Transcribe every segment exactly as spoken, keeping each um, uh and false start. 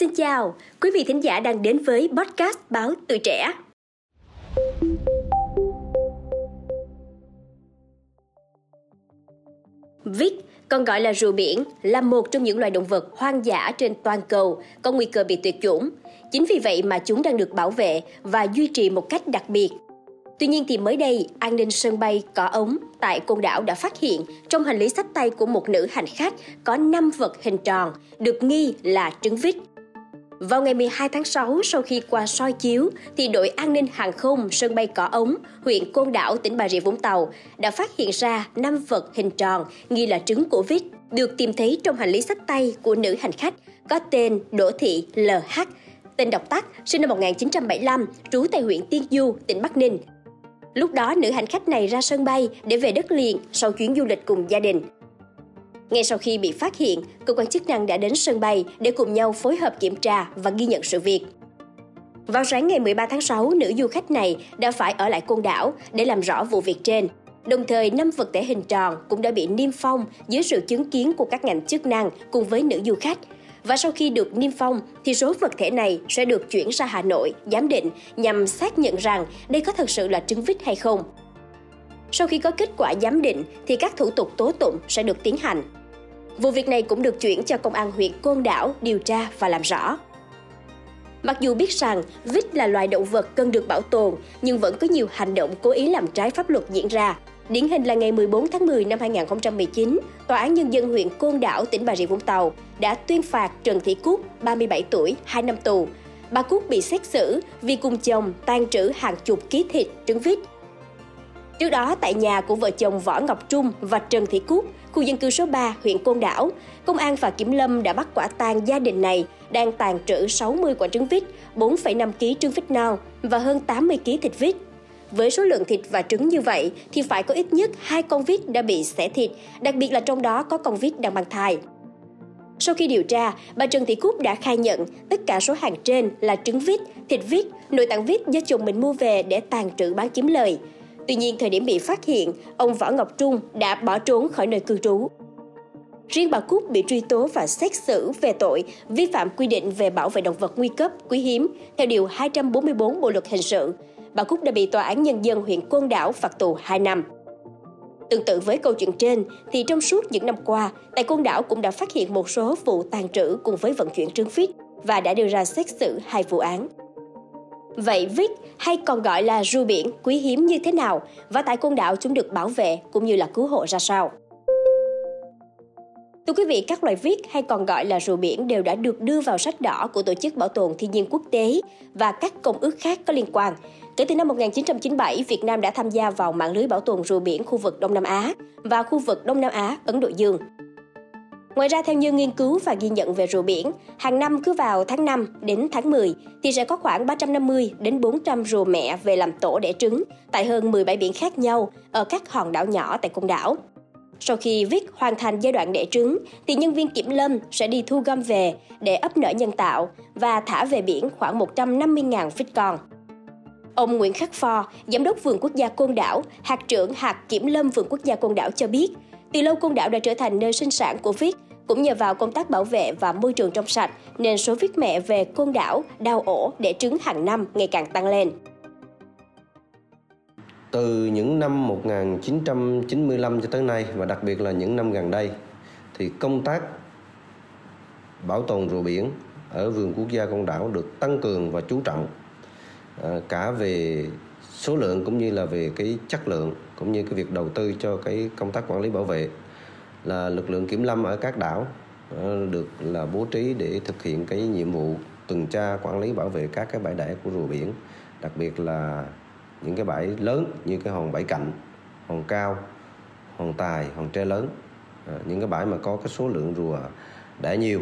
Xin chào, quý vị thính giả đang đến với podcast Báo Tuổi Trẻ. Vích, còn gọi là rùa biển, là một trong những loài động vật hoang dã trên toàn cầu, có nguy cơ bị tuyệt chủng. Chính vì vậy mà chúng đang được bảo vệ và duy trì một cách đặc biệt. Tuy nhiên thì mới đây, an ninh sân bay Cỏ Ống tại Côn Đảo đã phát hiện trong hành lý xách tay của một nữ hành khách có năm vật hình tròn, được nghi là trứng vít. Vào ngày mười hai tháng sáu, sau khi qua soi chiếu, thì đội an ninh hàng không sân bay Cỏ Ống, huyện Côn Đảo, tỉnh Bà Rịa Vũng Tàu đã phát hiện ra năm vật hình tròn nghi là trứng của vít được tìm thấy trong hành lý xách tay của nữ hành khách có tên Đỗ Thị lờ hát, tên đọc tắt, sinh năm một nghìn chín trăm bảy mươi lăm, trú tại huyện Tiên Du, tỉnh Bắc Ninh. Lúc đó, nữ hành khách này ra sân bay để về đất liền sau chuyến du lịch cùng gia đình. Ngay sau khi bị phát hiện, cơ quan chức năng đã đến sân bay để cùng nhau phối hợp kiểm tra và ghi nhận sự việc. Vào sáng ngày mười ba tháng sáu, nữ du khách này đã phải ở lại Côn Đảo để làm rõ vụ việc trên. Đồng thời, năm vật thể hình tròn cũng đã bị niêm phong dưới sự chứng kiến của các ngành chức năng cùng với nữ du khách. Và sau khi được niêm phong, thì số vật thể này sẽ được chuyển ra Hà Nội giám định nhằm xác nhận rằng đây có thật sự là trứng vít hay không. Sau khi có kết quả giám định, thì các thủ tục tố tụng sẽ được tiến hành. Vụ việc này cũng được chuyển cho Công an huyện Côn Đảo điều tra và làm rõ. Mặc dù biết rằng vít là loài động vật cần được bảo tồn, nhưng vẫn có nhiều hành động cố ý làm trái pháp luật diễn ra. Điển hình là ngày mười bốn tháng mười năm hai nghìn không trăm mười chín, Tòa án Nhân dân huyện Côn Đảo, tỉnh Bà Rịa Vũng Tàu đã tuyên phạt Trần Thị Cúc, ba mươi bảy tuổi, hai năm tù. Bà Cúc bị xét xử vì cùng chồng tàng trữ hàng chục ký thịt trứng vít. Trước đó, tại nhà của vợ chồng Võ Ngọc Trung và Trần Thị Cúc, khu dân cư số ba, huyện Côn Đảo, Công an và Kiểm Lâm đã bắt quả tang gia đình này đang tàng trữ sáu mươi quả trứng vít, bốn phẩy năm ki lô gam trứng vít non và hơn tám mươi ki lô gam thịt vít. Với số lượng thịt và trứng như vậy thì phải có ít nhất hai con vít đã bị xẻ thịt, đặc biệt là trong đó có con vít đang mang thai. Sau khi điều tra, bà Trần Thị Cúc đã khai nhận tất cả số hàng trên là trứng vít, thịt vít, nội tạng vít do chồng mình mua về để tàng trữ bán kiếm lời. Tuy nhiên, thời điểm bị phát hiện, ông Võ Ngọc Trung đã bỏ trốn khỏi nơi cư trú. Riêng bà Cúc bị truy tố và xét xử về tội vi phạm quy định về bảo vệ động vật nguy cấp, quý hiếm theo điều hai trăm bốn mươi tư Bộ Luật Hình Sự. Bà Cúc đã bị Tòa án Nhân dân huyện Côn Đảo phạt tù hai năm. Tương tự với câu chuyện trên, thì trong suốt những năm qua, tại Côn Đảo cũng đã phát hiện một số vụ tàng trữ cùng với vận chuyển trứng vít và đã đưa ra xét xử hai vụ án. Vậy vít hay còn gọi là rùa biển quý hiếm như thế nào và tại Côn Đảo chúng được bảo vệ cũng như là cứu hộ ra sao? Thưa quý vị, các loài vít hay còn gọi là rùa biển đều đã được đưa vào sách đỏ của Tổ chức Bảo tồn Thiên nhiên Quốc tế và các công ước khác có liên quan. Kể từ năm một nghìn chín trăm chín mươi bảy, Việt Nam đã tham gia vào mạng lưới bảo tồn rùa biển khu vực Đông Nam Á và khu vực Đông Nam Á, Ấn Độ Dương. Ngoài ra, theo như nghiên cứu và ghi nhận về rùa biển, hàng năm cứ vào tháng năm đến tháng mười thì sẽ có khoảng ba trăm năm mươi đến bốn trăm rùa mẹ về làm tổ đẻ trứng tại hơn mười bãi biển khác nhau ở các hòn đảo nhỏ tại Côn Đảo. Sau khi vít hoàn thành giai đoạn đẻ trứng thì nhân viên kiểm lâm sẽ đi thu gom về để ấp nở nhân tạo và thả về biển khoảng một trăm năm mươi nghìn vít con. Ông Nguyễn Khắc Phò, Giám đốc Vườn Quốc gia Côn Đảo, hạt trưởng Hạt Kiểm Lâm Vườn Quốc gia Côn Đảo cho biết, từ lâu Côn Đảo đã trở thành nơi sinh sản của vít, cũng nhờ vào công tác bảo vệ và môi trường trong sạch nên số vít mẹ về Côn Đảo đào ổ đẻ trứng hàng năm ngày càng tăng lên. Từ những năm một nghìn chín trăm chín mươi lăm cho tới nay và đặc biệt là những năm gần đây thì công tác bảo tồn rùa biển ở Vườn Quốc gia Côn Đảo được tăng cường và chú trọng cả về số lượng cũng như là về cái chất lượng cũng như cái việc đầu tư cho cái công tác quản lý bảo vệ, là lực lượng kiểm lâm ở các đảo được là bố trí để thực hiện cái nhiệm vụ tuần tra quản lý bảo vệ các cái bãi đẻ của rùa biển, đặc biệt là những cái bãi lớn như cái hòn Bảy Cạnh, hòn Cao, hòn Tài, hòn Tre Lớn, những cái bãi mà có cái số lượng rùa đẻ nhiều.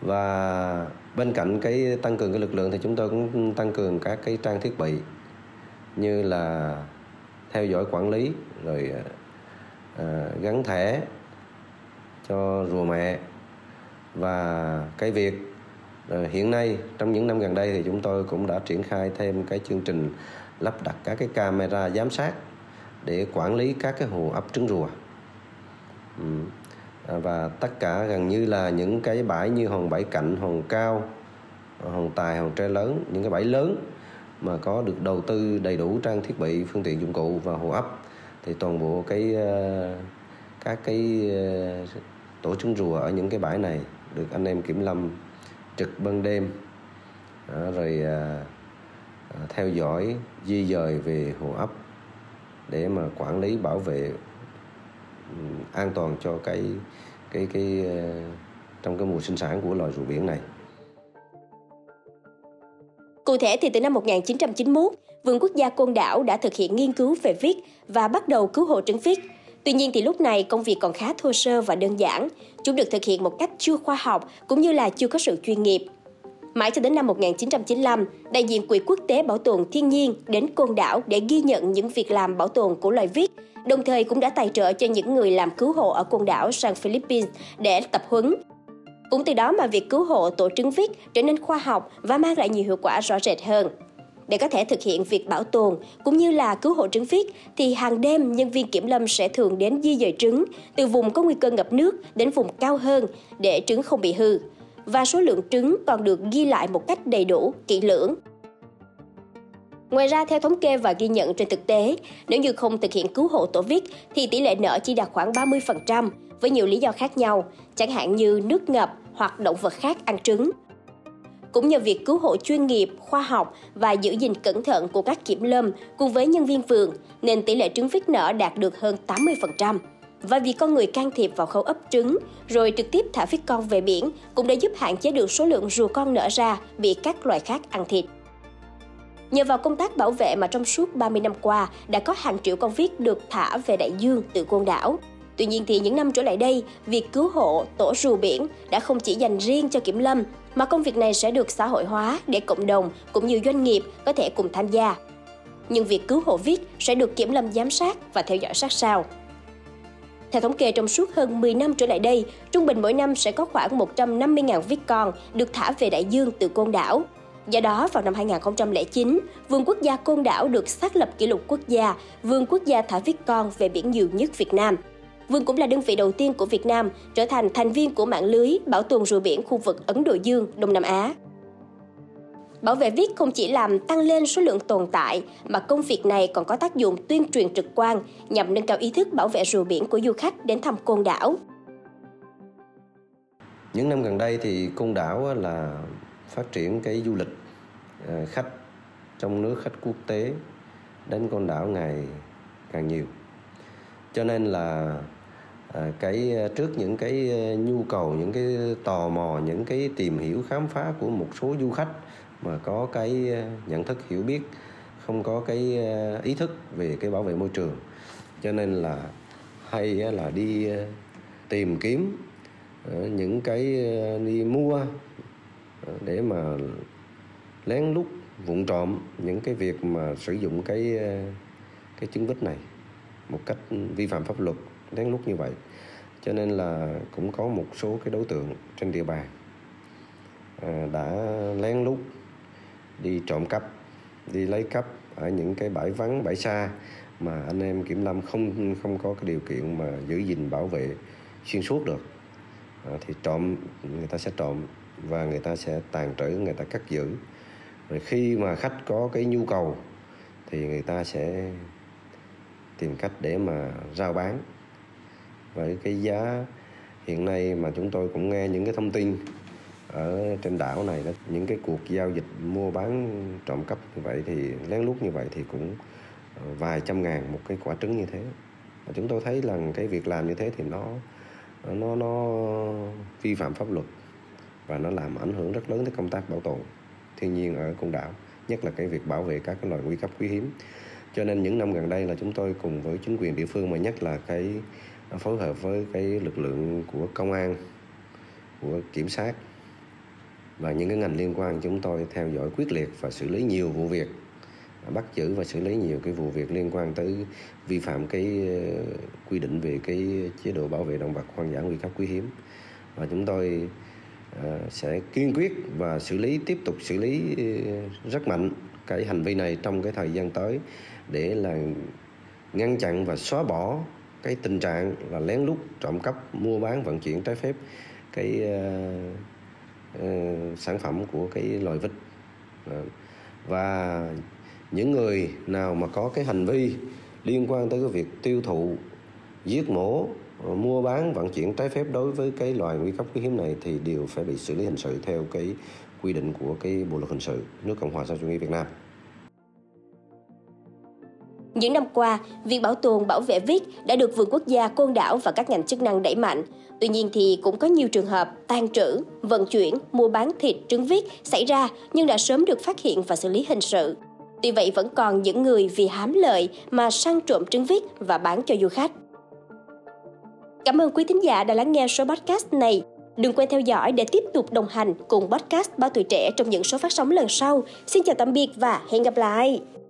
Và bên cạnh cái tăng cường cái lực lượng thì chúng tôi cũng tăng cường các cái trang thiết bị như là theo dõi quản lý, rồi à, gắn thẻ cho rùa mẹ. Và cái việc rồi hiện nay trong những năm gần đây thì chúng tôi cũng đã triển khai thêm cái chương trình lắp đặt các cái camera giám sát để quản lý các cái hồ ấp trứng rùa. và tất cả gần như là những cái bãi như Hòn Bãi Cạnh, Hòn Cao, Hòn Tài, Hòn Tre Lớn, những cái bãi lớn mà có được đầu tư đầy đủ trang thiết bị, phương tiện dụng cụ và hồ ấp, thì toàn bộ cái các cái tổ trứng rùa ở những cái bãi này được anh em kiểm lâm trực ban đêm đó, rồi à, theo dõi di dời về hồ ấp để mà quản lý bảo vệ an toàn cho cái cái cái trong cái mùa sinh sản của loài rùa biển này. Cụ thể thì từ năm một nghìn chín trăm chín mươi mốt, Vườn Quốc gia Côn Đảo đã thực hiện nghiên cứu về vích và bắt đầu cứu hộ trứng vích. Tuy nhiên thì lúc này công việc còn khá thô sơ và đơn giản, chúng được thực hiện một cách chưa khoa học cũng như là chưa có sự chuyên nghiệp. Mãi cho đến năm một nghìn chín trăm chín mươi lăm, đại diện Quỹ Quốc tế Bảo tồn Thiên nhiên đến Côn Đảo để ghi nhận những việc làm bảo tồn của loài vích, đồng thời cũng đã tài trợ cho những người làm cứu hộ ở Côn Đảo sang Philippines để tập huấn. Cũng từ đó mà việc cứu hộ tổ trứng vích trở nên khoa học và mang lại nhiều hiệu quả rõ rệt hơn. Để có thể thực hiện việc bảo tồn cũng như là cứu hộ trứng vích thì hàng đêm nhân viên kiểm lâm sẽ thường đến di dời trứng từ vùng có nguy cơ ngập nước đến vùng cao hơn để trứng không bị hư. Và số lượng trứng còn được ghi lại một cách đầy đủ, kỹ lưỡng. Ngoài ra, theo thống kê và ghi nhận trên thực tế, nếu như không thực hiện cứu hộ tổ vích thì tỷ lệ nợ chỉ đạt khoảng ba mươi phần trăm với nhiều lý do khác nhau, chẳng hạn như nước ngập hoặc động vật khác ăn trứng. Cũng nhờ việc cứu hộ chuyên nghiệp, khoa học và giữ gìn cẩn thận của các kiểm lâm cùng với nhân viên vườn, nên tỷ lệ trứng vích nở đạt được hơn tám mươi phần trăm. Và vì con người can thiệp vào khâu ấp trứng, rồi trực tiếp thả vít con về biển cũng đã giúp hạn chế được số lượng rùa con nở ra bị các loài khác ăn thịt. Nhờ vào công tác bảo vệ mà trong suốt ba mươi năm qua đã có hàng triệu con vít được thả về đại dương từ Côn Đảo. Tuy nhiên thì những năm trở lại đây, việc cứu hộ tổ rùa biển đã không chỉ dành riêng cho kiểm lâm, mà công việc này sẽ được xã hội hóa để cộng đồng cũng như doanh nghiệp có thể cùng tham gia. Nhưng việc cứu hộ vít sẽ được kiểm lâm giám sát và theo dõi sát sao. Theo thống kê, trong suốt hơn mười năm trở lại đây, trung bình mỗi năm sẽ có khoảng một trăm năm mươi nghìn vít con được thả về đại dương từ Côn Đảo. Do đó, vào năm hai nghìn không trăm lẻ chín, Vườn Quốc gia Côn Đảo được xác lập kỷ lục quốc gia, Vườn Quốc gia thả vít con về biển nhiều nhất Việt Nam. Vườn cũng là đơn vị đầu tiên của Việt Nam trở thành thành viên của mạng lưới bảo tồn rùa biển khu vực Ấn Độ Dương, Đông Nam Á. Bảo vệ vít không chỉ làm tăng lên số lượng tồn tại, mà công việc này còn có tác dụng tuyên truyền trực quan nhằm nâng cao ý thức bảo vệ rùa biển của du khách đến thăm Côn Đảo. Những năm gần đây thì Côn Đảo là phát triển cái du lịch khách trong nước, khách quốc tế đến Côn Đảo ngày càng nhiều. Cho nên là cái trước những cái nhu cầu, những cái tò mò, những cái tìm hiểu, khám phá của một số du khách mà có cái nhận thức, hiểu biết, không có cái ý thức về cái bảo vệ môi trường, cho nên là hay là đi tìm kiếm những cái đi mua để mà lén lút vụng trộm những cái việc mà sử dụng cái cái trứng vít này một cách vi phạm pháp luật, lén lút như vậy. Cho nên là cũng có một số cái đối tượng trên địa bàn đã lén lút đi trộm cắp, đi lấy cắp ở những cái bãi vắng, bãi xa mà anh em kiểm lâm không không có cái điều kiện mà giữ gìn bảo vệ xuyên suốt được, à, thì trộm, người ta sẽ trộm và người ta sẽ tàn trữ, người ta cất giữ. Rồi khi mà khách có cái nhu cầu thì người ta sẽ tìm cách để mà rao bán với cái giá hiện nay mà chúng tôi cũng nghe những cái thông tin ở trên đảo này đó, những cái cuộc giao dịch mua bán trộm cắp như vậy, thì lén lút như vậy thì cũng vài trăm ngàn một cái quả trứng như thế. Và chúng tôi thấy là cái việc làm như thế thì nó nó nó vi phạm pháp luật và nó làm ảnh hưởng rất lớn tới công tác bảo tồn thiên nhiên ở Côn Đảo, nhất là cái việc bảo vệ các cái loài nguy cấp quý hiếm. Cho nên những năm gần đây là chúng tôi cùng với chính quyền địa phương, mà nhất là cái phối hợp với cái lực lượng của công an, của kiểm sát và những cái ngành liên quan, chúng tôi theo dõi quyết liệt và xử lý nhiều vụ việc, bắt giữ và xử lý nhiều cái vụ việc liên quan tới vi phạm cái quy định về cái chế độ bảo vệ động vật hoang dã nguy cấp quý hiếm. Và chúng tôi sẽ kiên quyết và xử lý, tiếp tục xử lý rất mạnh cái hành vi này trong cái thời gian tới để là ngăn chặn và xóa bỏ cái tình trạng là lén lút trộm cắp, mua bán, vận chuyển trái phép cái uh, uh, sản phẩm của cái loài vích. Và những người nào mà có cái hành vi liên quan tới cái việc tiêu thụ, giết mổ, mua bán, vận chuyển trái phép đối với cái loài nguy cấp quý hiếm này thì đều phải bị xử lý hình sự theo cái quy định của cái Bộ Luật Hình Sự nước Cộng hòa xã hội chủ nghĩa Việt Nam. Những năm qua, việc bảo tồn, bảo vệ vích đã được Vườn Quốc gia Côn Đảo và các ngành chức năng đẩy mạnh. Tuy nhiên thì cũng có nhiều trường hợp tàng trữ, vận chuyển, mua bán thịt, trứng vích xảy ra nhưng đã sớm được phát hiện và xử lý hình sự. Tuy vậy vẫn còn những người vì hám lợi mà săn trộm trứng vích và bán cho du khách. Cảm ơn quý thính giả đã lắng nghe số podcast này. Đừng quên theo dõi để tiếp tục đồng hành cùng podcast Báo Tuổi Trẻ trong những số phát sóng lần sau. Xin chào tạm biệt và hẹn gặp lại!